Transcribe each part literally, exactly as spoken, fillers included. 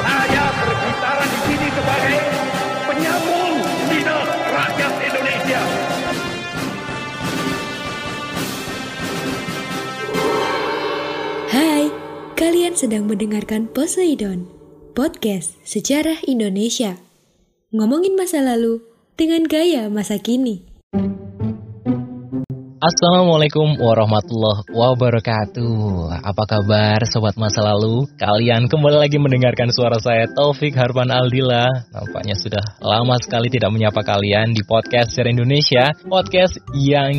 Saya berbicara di sini sebagai penyambung lidah rakyat Indonesia. Hai, kalian sedang mendengarkan Poseidon, podcast sejarah Indonesia. Ngomongin masa lalu dengan gaya masa kini. Assalamualaikum warahmatullahi wabarakatuh. Apa kabar sobat masa lalu? Kalian kembali lagi mendengarkan suara saya, Taufik Harpan Aldila. Nampaknya sudah lama sekali tidak menyapa kalian di podcast Share Indonesia, podcast yang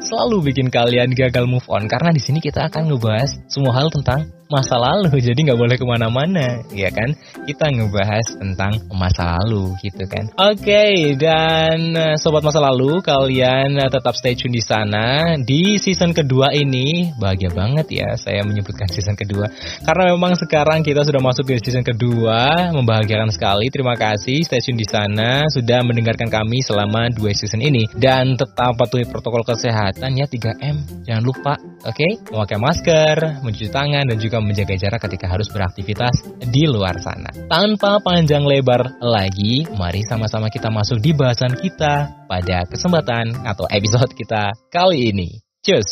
selalu bikin kalian gagal move on. Karena di sini kita akan ngebahas semua hal tentang masa lalu, jadi nggak boleh kemana-mana, ya kan? Kita ngebahas tentang masa lalu, gitu kan? Oke, okay, dan sobat masa lalu, kalian tetap stay tune di sana di season kedua ini. Bahagia banget ya, saya menyebutkan season kedua karena memang sekarang kita sudah masuk ke season kedua, membahagiakan sekali. Terima kasih stay tune di sana sudah mendengarkan kami selama dua season ini dan tetap patuhi protokol kesehatan ya, tiga M, jangan lupa, oke? Okay? Memakai masker, mencuci tangan dan juga menjaga jarak ketika harus beraktivitas di luar sana. Tanpa panjang lebar lagi, mari sama-sama kita masuk di bahasan kita pada kesempatan atau episode kita kali ini. Cus!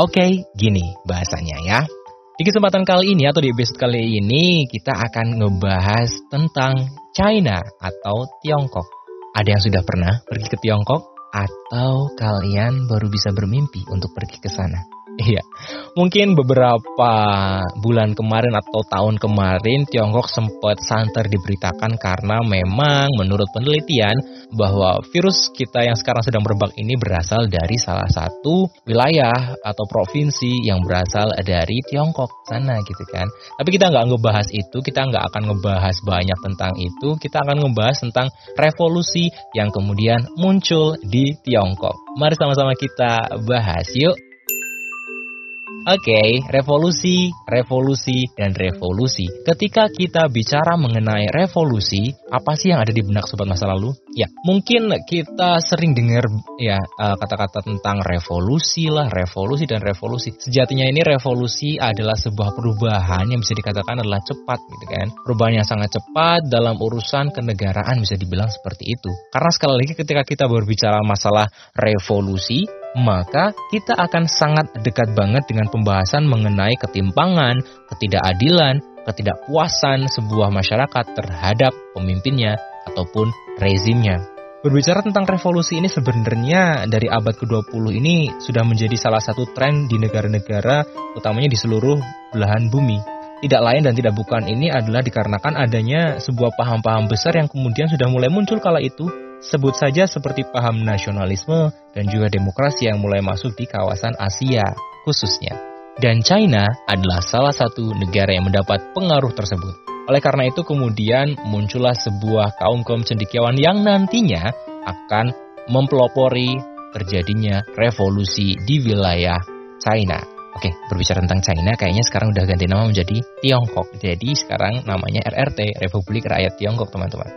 Oke, okay, gini bahasanya ya. Di kesempatan kali ini atau di episode kali ini, kita akan ngebahas tentang China atau Tiongkok. Ada yang sudah pernah pergi ke Tiongkok? Atau kalian baru bisa bermimpi untuk pergi ke sana? Iya, mungkin beberapa bulan kemarin atau tahun kemarin Tiongkok sempat santer diberitakan karena memang menurut penelitian bahwa virus kita yang sekarang sedang merebak ini berasal dari salah satu wilayah atau provinsi yang berasal dari Tiongkok sana gitu kan. Tapi kita nggak ngebahas itu, kita nggak akan ngebahas banyak tentang itu, kita akan ngebahas tentang revolusi yang kemudian muncul di Tiongkok. Mari sama-sama kita bahas yuk. Oke, okay, revolusi, revolusi, dan revolusi. Ketika kita bicara mengenai revolusi, apa sih yang ada di benak sobat masa lalu? Ya, mungkin kita sering dengar ya kata-kata tentang revolusi lah, revolusi dan revolusi. Sejatinya ini revolusi adalah sebuah perubahan yang bisa dikatakan adalah cepat gitu kan. Perubahan yang sangat cepat dalam urusan kenegaraan bisa dibilang seperti itu. Karena sekali lagi ketika kita berbicara masalah revolusi, maka kita akan sangat dekat banget dengan pembahasan mengenai ketimpangan, ketidakadilan, ketidakpuasan sebuah masyarakat terhadap pemimpinnya ataupun rezimnya. Berbicara tentang revolusi ini sebenarnya dari abad kedua puluh ini sudah menjadi salah satu tren di negara-negara, utamanya di seluruh belahan bumi. Tidak lain dan tidak bukan ini adalah dikarenakan adanya sebuah paham-paham besar yang kemudian sudah mulai muncul kala itu. Sebut saja seperti paham nasionalisme dan juga demokrasi yang mulai masuk di kawasan Asia khususnya. Dan China adalah salah satu negara yang mendapat pengaruh tersebut. Oleh karena itu kemudian muncullah sebuah kaum-kaum cendekiawan yang nantinya akan mempelopori terjadinya revolusi di wilayah China. Oke, berbicara tentang China, kayaknya sekarang udah ganti nama menjadi Tiongkok. Jadi sekarang namanya R R T, Republik Rakyat Tiongkok, teman-teman.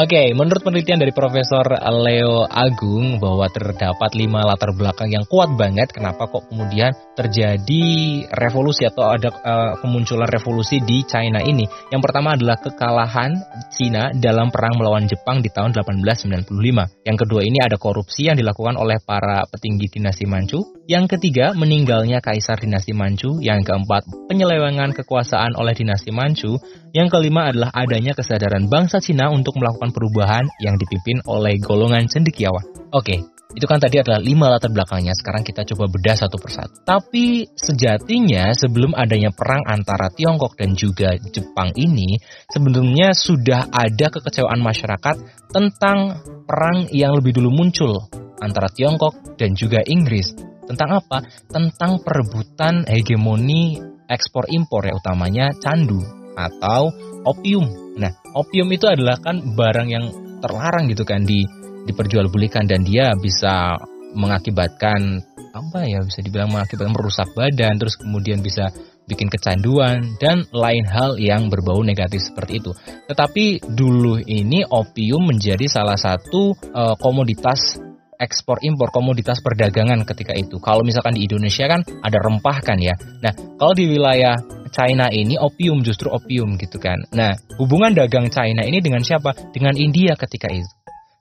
Oke, menurut penelitian dari Profesor Leo Agung bahwa terdapat lima latar belakang yang kuat banget kenapa kok kemudian terjadi revolusi atau ada uh, kemunculan revolusi di China ini. Yang pertama adalah kekalahan Cina dalam perang melawan Jepang di tahun delapan belas sembilan puluh lima. Yang kedua ini ada korupsi yang dilakukan oleh para petinggi dinasti Manchu. Yang ketiga, meninggalnya Kaisar Dinasti Manchu. Yang keempat, penyelewengan kekuasaan oleh dinasti Manchu. Yang kelima adalah adanya kesadaran bangsa Cina untuk melakukan perubahan yang dipimpin oleh golongan cendekiawan. Oke, itu kan tadi adalah lima latar belakangnya. Sekarang kita coba bedah satu persatu. Tapi sejatinya sebelum adanya perang antara Tiongkok dan juga Jepang ini, sebenarnya sudah ada kekecewaan masyarakat tentang perang yang lebih dulu muncul antara Tiongkok dan juga Inggris. Tentang apa? Tentang perebutan hegemoni ekspor-impor ya, utamanya candu atau opium. Nah, opium itu adalah kan barang yang terlarang gitu kan di diperjualbelikan dan dia bisa mengakibatkan apa ya, bisa dibilang mengakibatkan merusak badan, terus kemudian bisa bikin kecanduan dan lain hal yang berbau negatif seperti itu. Tetapi dulu ini opium menjadi salah satu e, komoditas ekspor impor, komoditas perdagangan ketika itu. Kalau misalkan di Indonesia kan ada rempah kan ya. Nah, kalau di wilayah China ini opium, justru opium gitu kan. Nah, hubungan dagang China ini dengan siapa? Dengan India ketika itu.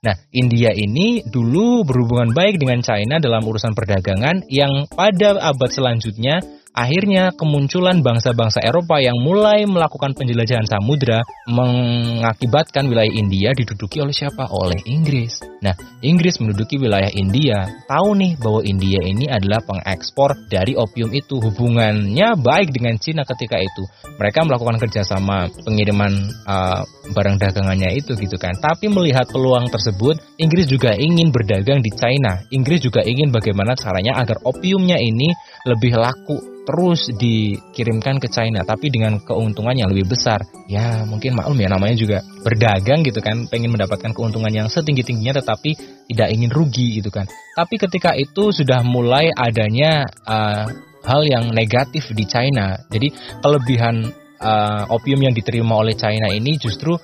Nah, India ini dulu berhubungan baik dengan China dalam urusan perdagangan, yang pada abad selanjutnya akhirnya kemunculan bangsa-bangsa Eropa yang mulai melakukan penjelajahan samudra mengakibatkan wilayah India diduduki oleh siapa? Oleh Inggris. Nah, Inggris menduduki wilayah India. Tahu nih bahwa India ini adalah pengekspor dari opium itu. Hubungannya baik dengan Cina ketika itu. Mereka melakukan kerjasama pengiriman uh, barang dagangannya itu gitu kan. Tapi melihat peluang tersebut, Inggris juga ingin berdagang di China. Inggris juga ingin bagaimana caranya agar opiumnya ini lebih laku, terus dikirimkan ke China, tapi dengan keuntungan yang lebih besar. Ya mungkin maklum ya, namanya juga berdagang gitu kan, pengen mendapatkan keuntungan yang setinggi-tingginya tetapi tidak ingin rugi gitu kan. Tapi ketika itu sudah mulai adanya uh, hal yang negatif di China. Jadi kelebihan uh, opium yang diterima oleh China ini justru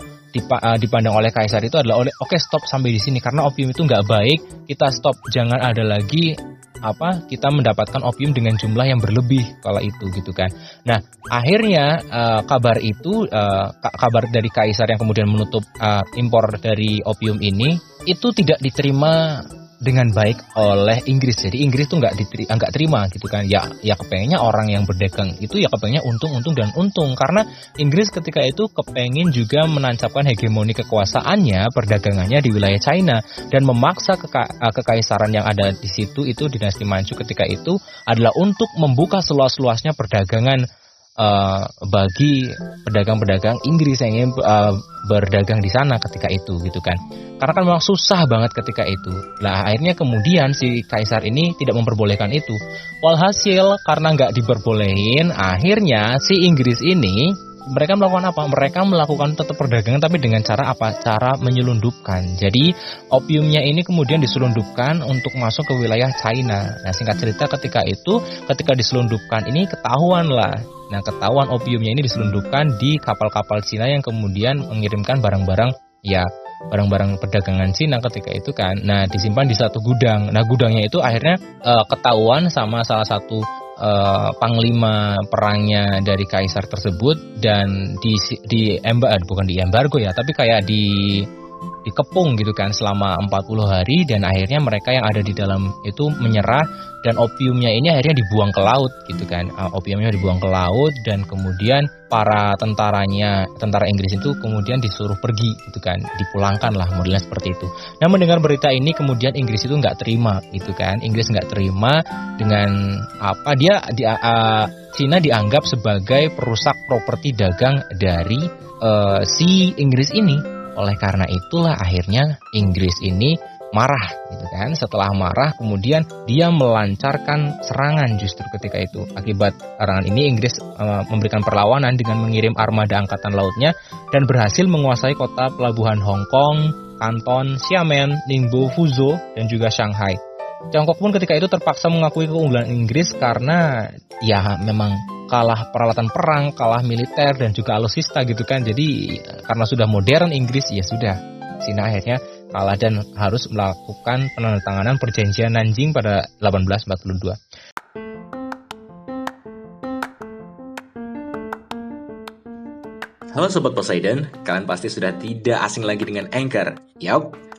dipandang oleh Kaisar itu adalah oleh oke okay, stop sampai di sini, karena opium itu nggak baik, kita stop, jangan ada lagi apa kita mendapatkan opium dengan jumlah yang berlebih kala itu gitu kan. Nah, akhirnya uh, kabar itu uh, kabar dari Kaisar yang kemudian menutup uh, impor dari opium ini itu tidak diterima dengan baik oleh Inggris. Jadi Inggris tuh nggak diteri- nggak terima gitu kan. Ya ya kepengennya orang yang berdagang itu ya kepengennya untung-untung dan untung, karena Inggris ketika itu kepengen juga menancapkan hegemoni kekuasaannya, perdagangannya di wilayah China, dan memaksa keka- kekaisaran yang ada di situ, itu dinasti Manchu ketika itu, adalah untuk membuka seluas-luasnya perdagangan uh, bagi pedagang-pedagang Inggris yang ingin uh, berdagang di sana ketika itu gitu kan. Karena kan memang susah banget ketika itu. Nah, akhirnya kemudian si Kaisar ini tidak memperbolehkan itu. Walhasil karena nggak diperbolehin, akhirnya si Inggris ini mereka melakukan apa? Mereka melakukan tetap perdagangan, tapi dengan cara apa? Cara menyelundupkan. Jadi opiumnya ini kemudian diselundupkan untuk masuk ke wilayah China. Nah, singkat cerita ketika itu, ketika diselundupkan ini ketahuan lah. Nah, ketahuan opiumnya ini diselundupkan di kapal-kapal Cina yang kemudian mengirimkan barang-barang ya, barang-barang perdagangan Cina ketika itu kan. Nah, disimpan di satu gudang. Nah, gudangnya itu akhirnya e, ketahuan sama salah satu e, panglima perangnya dari Kaisar tersebut, dan di di embargo, bukan di embargo ya, tapi kayak di dikepung gitu kan selama empat puluh hari, dan akhirnya mereka yang ada di dalam itu menyerah, dan opiumnya ini akhirnya dibuang ke laut gitu kan. Opiumnya dibuang ke laut, dan kemudian para tentaranya, tentara Inggris itu kemudian disuruh pergi gitu kan, dipulangkan lah, modelnya seperti itu. Nah, mendengar berita ini kemudian Inggris itu nggak terima gitu kan. Inggris nggak terima dengan apa, dia di, uh, Cina dianggap sebagai perusak properti dagang dari uh, si Inggris ini. Oleh karena itulah akhirnya Inggris ini marah gitu kan. Setelah marah kemudian dia melancarkan serangan justru ketika itu. Akibat serangan ini Inggris e, memberikan perlawanan dengan mengirim armada angkatan lautnya dan berhasil menguasai kota pelabuhan Hong Kong, Kanton, Xiamen, Ningbo, Fuzhou dan juga Shanghai. Tiongkok pun ketika itu terpaksa mengakui keunggulan Inggris karena ya memang kalah peralatan perang, kalah militer dan juga alutsista gitu kan. Jadi karena sudah modern Inggris, ya sudah, Cina akhirnya kalah dan harus melakukan penandatanganan Perjanjian Nanjing pada delapan belas empat puluh dua. Halo Sobat Poseidon, kalian pasti sudah tidak asing lagi dengan Anchor. Yap,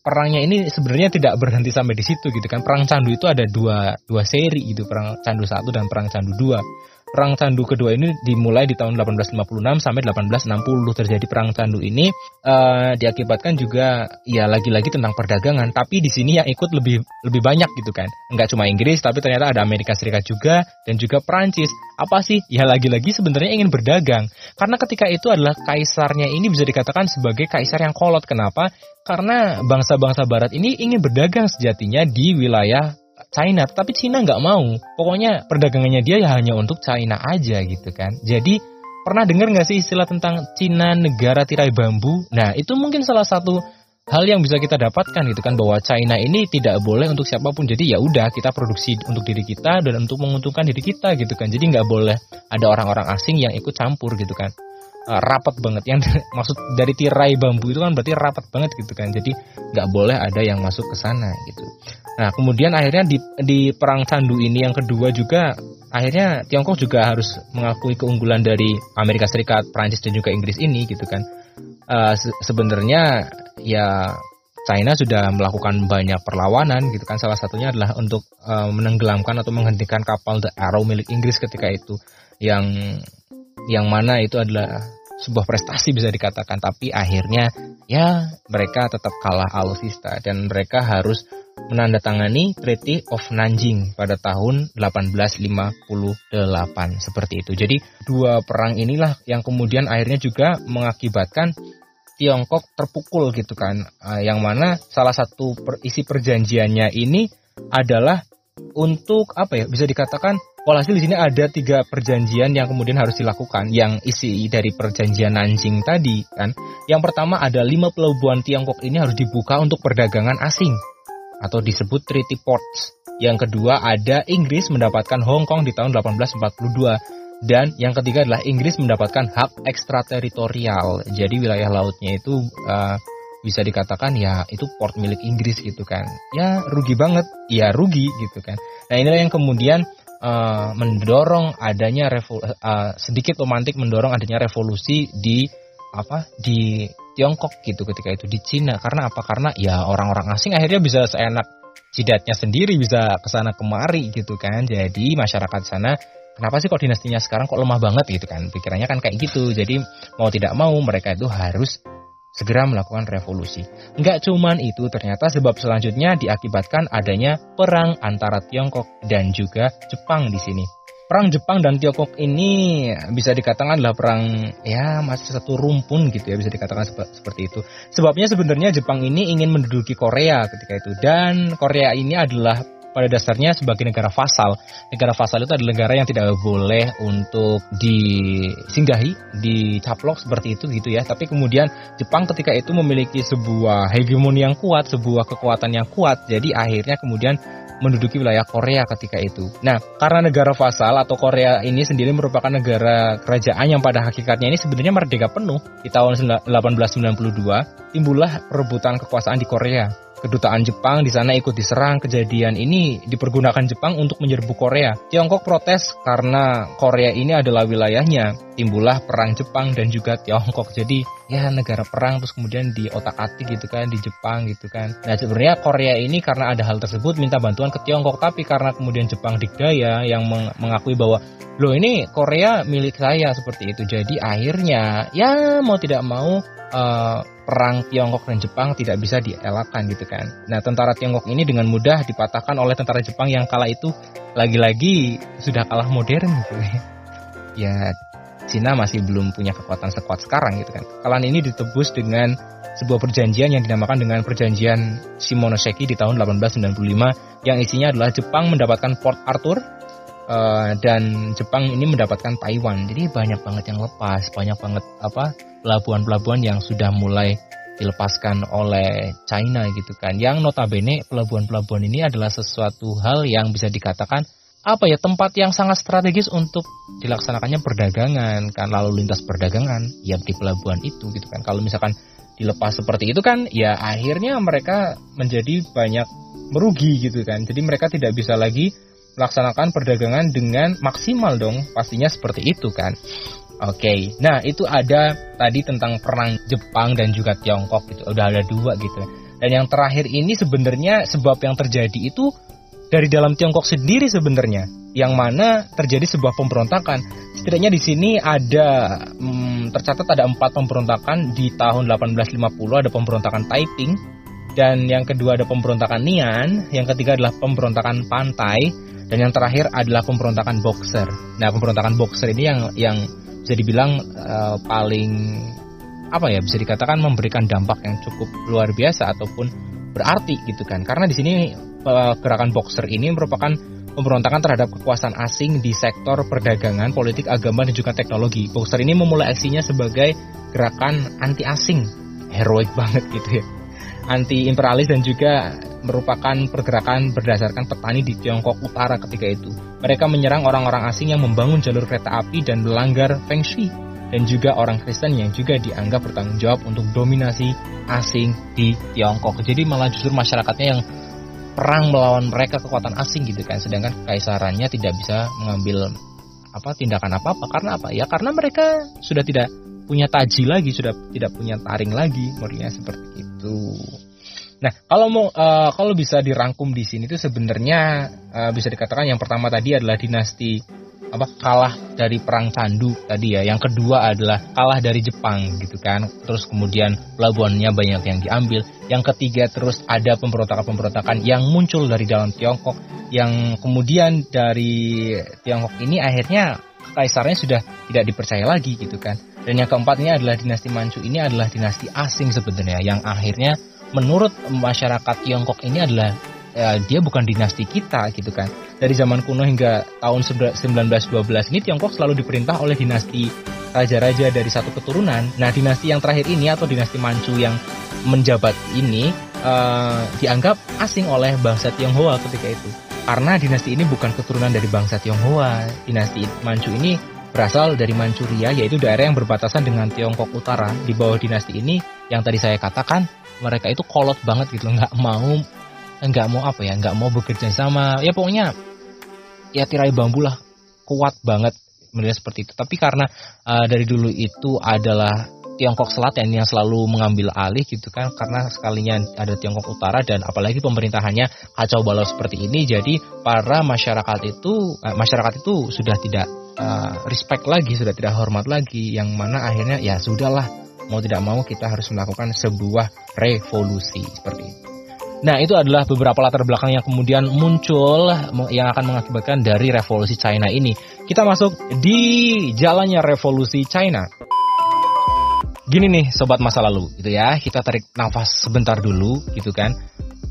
perangnya ini sebenarnya tidak berhenti sampai di situ gitu kan. Perang candu itu ada dua dua seri gitu, perang candu satu dan perang candu dua. Perang Candu kedua ini dimulai di tahun delapan belas lima puluh enam sampai delapan belas enam puluh. Terjadi Perang Candu ini uh, diakibatkan juga ya lagi-lagi tentang perdagangan, tapi di sini yang ikut lebih lebih banyak gitu kan. Enggak cuma Inggris, tapi ternyata ada Amerika Serikat juga dan juga Perancis. Apa sih? Ya lagi-lagi sebenarnya ingin berdagang. Karena ketika itu adalah kaisarnya ini bisa dikatakan sebagai kaisar yang kolot. Kenapa? Karena bangsa-bangsa barat ini ingin berdagang sejatinya di wilayah China, tapi China nggak mau. Pokoknya perdagangannya dia ya hanya untuk China aja gitu kan. Jadi pernah dengar nggak sih istilah tentang China negara tirai bambu? Nah itu mungkin salah satu hal yang bisa kita dapatkan gitu kan, bahwa China ini tidak boleh untuk siapapun. Jadi ya udah kita produksi untuk diri kita dan untuk menguntungkan diri kita gitu kan. Jadi nggak boleh ada orang-orang asing yang ikut campur gitu kan. Rapat banget yang maksud dari tirai bambu itu kan berarti rapat banget gitu kan, jadi nggak boleh ada yang masuk ke sana gitu. Nah kemudian akhirnya di, di Perang Candu ini yang kedua juga akhirnya Tiongkok juga harus mengakui keunggulan dari Amerika Serikat, Perancis dan juga Inggris ini gitu kan. Uh, se- sebenarnya ya China sudah melakukan banyak perlawanan gitu kan, salah satunya adalah untuk uh, menenggelamkan atau menghentikan kapal The Arrow milik Inggris ketika itu, yang yang mana itu adalah sebuah prestasi bisa dikatakan, tapi akhirnya ya mereka tetap kalah alutsista dan mereka harus menandatangani Treaty of Nanjing pada tahun delapan belas lima puluh delapan seperti itu. Jadi dua perang inilah yang kemudian akhirnya juga mengakibatkan Tiongkok terpukul gitu kan, yang mana salah satu isi perjanjiannya ini adalah untuk apa ya, bisa dikatakan walhasil di sini ada tiga perjanjian yang kemudian harus dilakukan, yang isi dari perjanjian Nanjing tadi kan. Yang pertama ada lima pelabuhan Tiongkok ini harus dibuka untuk perdagangan asing atau disebut treaty ports. Yang kedua ada Inggris mendapatkan Hong Kong di tahun delapan belas empat puluh dua, dan yang ketiga adalah Inggris mendapatkan hak ekstrateritorial. Jadi wilayah lautnya itu uh, bisa dikatakan ya itu port milik Inggris gitu kan. Ya rugi banget, ya rugi gitu kan. Nah inilah yang kemudian Uh, mendorong adanya revol- uh, sedikit romantik mendorong adanya revolusi di apa di Tiongkok gitu ketika itu, di Cina. Karena apa? Karena ya orang-orang asing akhirnya bisa seenak jidatnya sendiri, bisa kesana kemari gitu kan. Jadi masyarakat sana, kenapa sih kok dinastinya sekarang kok lemah banget gitu kan, pikirannya kan kayak gitu. Jadi mau tidak mau mereka itu harus segera melakukan revolusi. Enggak cuman itu, ternyata sebab selanjutnya diakibatkan adanya perang antara Tiongkok dan juga Jepang di sini. Perang Jepang dan Tiongkok ini bisa dikatakan adalah perang ya masih satu rumpun gitu ya, bisa dikatakan seperti itu. Sebabnya sebenarnya Jepang ini ingin menduduki Korea ketika itu, dan Korea ini adalah pada dasarnya sebagai negara vassal. Negara vassal itu adalah negara yang tidak boleh untuk disinggahi, dicaplok seperti itu gitu ya. Tapi kemudian Jepang ketika itu memiliki sebuah hegemoni yang kuat, sebuah kekuatan yang kuat. Jadi akhirnya kemudian menduduki wilayah Korea ketika itu. Nah, karena negara vassal atau Korea ini sendiri merupakan negara kerajaan yang pada hakikatnya ini sebenarnya merdeka penuh. Di tahun delapan belas sembilan puluh dua timbullah perebutan kekuasaan di Korea. Kedutaan Jepang di sana ikut diserang. Kejadian ini dipergunakan Jepang untuk menyerbu Korea. Tiongkok protes karena Korea ini adalah wilayahnya. Timbullah perang Jepang dan juga Tiongkok. Jadi ya negara perang terus kemudian diotak-atik gitu kan di Jepang gitu kan. Nah sebenarnya Korea ini karena ada hal tersebut minta bantuan ke Tiongkok, tapi karena kemudian Jepang dikdaya yang mengakui bahwa loh ini Korea milik saya seperti itu. Jadi akhirnya ya mau tidak mau Uh, perang Tiongkok dan Jepang tidak bisa dielakkan gitu kan. Nah tentara Tiongkok ini dengan mudah dipatahkan oleh tentara Jepang yang kala itu lagi-lagi sudah kalah modern gitu ya. Ya Cina masih belum punya kekuatan sekuat sekarang gitu kan. Kekalahan ini ditebus dengan sebuah perjanjian yang dinamakan dengan Perjanjian Shimonoseki di tahun delapan belas sembilan puluh lima, yang isinya adalah Jepang mendapatkan Port Arthur uh, dan Jepang ini mendapatkan Taiwan. Jadi banyak banget yang lepas, banyak banget apa pelabuhan-pelabuhan yang sudah mulai dilepaskan oleh China gitu kan. Yang notabene pelabuhan-pelabuhan ini adalah sesuatu hal yang bisa dikatakan apa ya, tempat yang sangat strategis untuk dilaksanakannya perdagangan kan, lalu lintas perdagangan ya di pelabuhan itu gitu kan. Kalau misalkan dilepas seperti itu kan ya akhirnya mereka menjadi banyak merugi gitu kan. Jadi mereka tidak bisa lagi melaksanakan perdagangan dengan maksimal dong, pastinya seperti itu kan. Oke, nah itu ada tadi tentang perang Jepang dan juga Tiongkok gitu, udah ada dua gitu. Dan yang terakhir ini sebenarnya sebab yang terjadi itu dari dalam Tiongkok sendiri sebenarnya. yang mana terjadi sebuah pemberontakan. Setidaknya di sini ada hmm, tercatat ada empat pemberontakan di tahun delapan belas lima puluh, ada pemberontakan Taiping, dan yang kedua ada pemberontakan Nian, yang ketiga adalah pemberontakan Pantai, dan yang terakhir adalah pemberontakan Boxer. Nah, pemberontakan Boxer ini yang yang bisa dibilang uh, paling apa ya, bisa dikatakan memberikan dampak yang cukup luar biasa ataupun berarti gitu kan. Karena di sini uh, gerakan Boxer ini merupakan pemberontakan terhadap kekuasaan asing di sektor perdagangan, politik, agama, dan juga teknologi. Boxer ini memulai aksinya sebagai gerakan anti-asing, heroik banget gitu ya, anti-imperialis, dan juga merupakan pergerakan berdasarkan petani di Tiongkok Utara ketika itu. Mereka menyerang orang-orang asing yang membangun jalur kereta api dan melanggar Feng Shui, dan juga orang Kristen yang juga dianggap bertanggung jawab untuk dominasi asing di Tiongkok. Jadi malah justru masyarakatnya yang perang melawan mereka, kekuatan asing gitu kan, sedangkan kekaisarannya tidak bisa mengambil apa tindakan apa-apa. Karena apa ya, karena mereka sudah tidak punya taji lagi, sudah tidak punya taring lagi, murninya seperti itu. Nah, kalau mau uh, kalau bisa dirangkum di sini itu sebenarnya uh, bisa dikatakan yang pertama tadi adalah dinasti apa kalah dari perang Candu tadi ya, yang kedua adalah kalah dari Jepang gitu kan, terus kemudian pelabuhannya banyak yang diambil, yang ketiga terus ada pemberontakan-pemberontakan yang muncul dari dalam Tiongkok, yang kemudian dari Tiongkok ini akhirnya kaisarnya sudah tidak dipercaya lagi gitu kan, dan yang keempatnya adalah dinasti Manchu ini adalah dinasti asing sebenarnya, yang akhirnya menurut masyarakat Tiongkok ini adalah ya, dia bukan dinasti kita gitu kan. Dari zaman kuno hingga tahun sembilan belas dua belas ini Tiongkok selalu diperintah oleh dinasti raja-raja dari satu keturunan. Nah, dinasti yang terakhir ini atau dinasti Manchu yang menjabat ini uh, dianggap asing oleh bangsa Tionghoa ketika itu. Karena dinasti ini bukan keturunan dari bangsa Tionghoa. Dinasti Manchu ini berasal dari Manchuria, yaitu daerah yang berbatasan dengan Tiongkok Utara. Di bawah dinasti ini yang tadi saya katakan, mereka itu kolot banget gitu, nggak mau nggak mau apa ya, nggak mau bekerja sama. Ya pokoknya ya tirai bambu lah, kuat banget melihat seperti itu. Tapi karena uh, dari dulu itu adalah Tiongkok Selatan yang selalu mengambil alih gitu kan, karena sekalinya ada Tiongkok Utara dan apalagi pemerintahannya kacau balau seperti ini, jadi para masyarakat itu uh, masyarakat itu sudah tidak uh, respect lagi, sudah tidak hormat lagi, yang mana akhirnya ya sudahlah, mau tidak mau kita harus melakukan sebuah revolusi seperti itu. Nah, itu adalah beberapa latar belakang yang kemudian muncul yang akan mengakibatkan dari revolusi China ini. Kita masuk di jalannya revolusi China. Gini nih sobat masa lalu gitu ya, kita tarik nafas sebentar dulu gitu kan.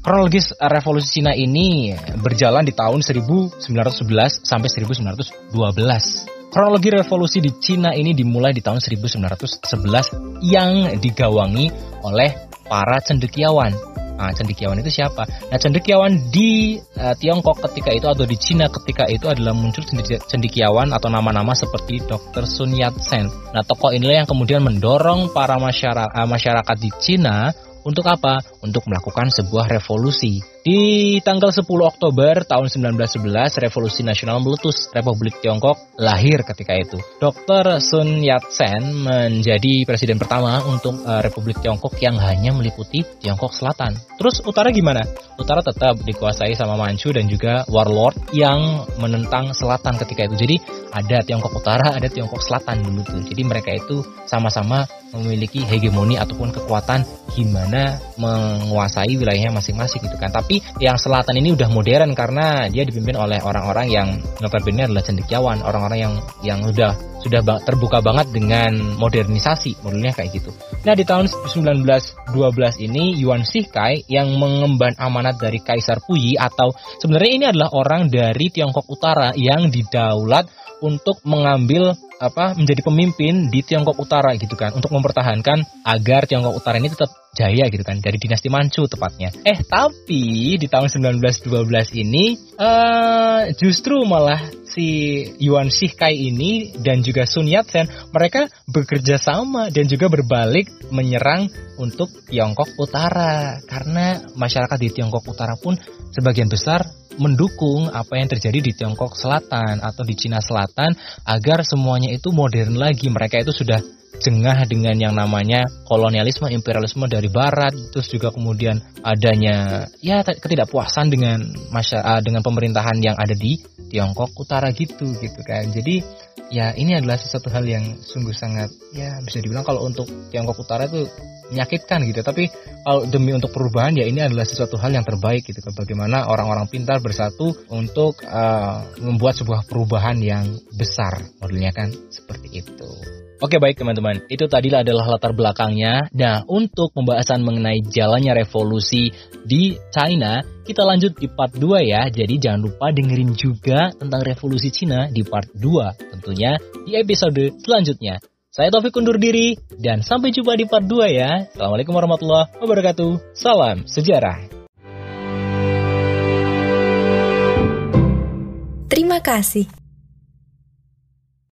Kronologis revolusi China ini berjalan di tahun seribu sembilan ratus sebelas sampai seribu sembilan ratus dua belas. Kronologi revolusi di China ini dimulai di tahun seribu sembilan ratus sebelas yang digawangi oleh para cendekiawan. Nah, cendekiawan itu siapa? Nah, cendekiawan di uh, Tiongkok ketika itu atau di Cina ketika itu adalah muncul cendekiawan atau nama-nama seperti doktor Sun Yat-Sen. Nah, tokoh inilah yang kemudian mendorong para masyarakat, uh, masyarakat di Cina untuk apa? Untuk melakukan sebuah revolusi. Di tanggal sepuluh Oktober tahun seribu sembilan ratus sebelas, revolusi nasional meletus. Republik Tiongkok lahir ketika itu. doktor Sun Yat-sen menjadi presiden pertama untuk uh, Republik Tiongkok yang hanya meliputi Tiongkok Selatan. Terus utara gimana? Utara tetap dikuasai sama Manchu dan juga warlord yang menentang selatan ketika itu. Jadi ada Tiongkok Utara, ada Tiongkok Selatan dulu tuh. Jadi mereka itu sama-sama memiliki hegemoni ataupun kekuatan gimana menguasai wilayahnya masing-masing gitu kan. Tapi yang selatan ini udah modern karena dia dipimpin oleh orang-orang yang notabene adalah cendekiawan, orang-orang yang yang udah sudah terbuka banget dengan modernisasi, modelnya kayak gitu. Nah, di tahun seribu sembilan ratus dua belas ini Yuan Shikai yang mengemban amanat dari Kaisar Puyi, atau sebenarnya ini adalah orang dari Tiongkok Utara yang didaulat untuk mengambil apa menjadi pemimpin di Tiongkok Utara gitu kan, untuk mempertahankan agar Tiongkok Utara ini tetap jaya gitu kan, dari dinasti Manchu tepatnya. Eh tapi di tahun seribu sembilan ratus dua belas ini uh, justru malah si Yuan Shikai ini dan juga Sun Yat-sen mereka bekerja sama dan juga berbalik menyerang untuk Tiongkok Utara, karena masyarakat di Tiongkok Utara pun sebagian besar mendukung apa yang terjadi di Tiongkok Selatan atau di Cina Selatan agar semuanya itu modern lagi. Mereka itu sudah jengah dengan yang namanya kolonialisme, imperialisme dari barat, terus juga kemudian adanya ya ketidakpuasan dengan masyarakat, dengan pemerintahan yang ada di Tiongkok Utara gitu gitu kan. Jadi ya ini adalah sesuatu hal yang sungguh sangat ya bisa dibilang kalau untuk Tiongkok Utara itu menyakitkan gitu, tapi kalau demi untuk perubahan ya ini adalah sesuatu hal yang terbaik gitu kan. Bagaimana orang-orang pintar bersatu untuk uh, membuat sebuah perubahan yang besar, modelnya kan seperti itu. Oke baik teman-teman, itu tadi adalah latar belakangnya. Nah untuk pembahasan mengenai jalannya revolusi di China, kita lanjut di part dua ya. Jadi jangan lupa dengerin juga tentang revolusi Cina di part dua tentunya di episode selanjutnya. Saya Taufik undur diri dan sampai jumpa di part dua ya. Assalamualaikum warahmatullahi wabarakatuh. Salam sejarah. Terima kasih.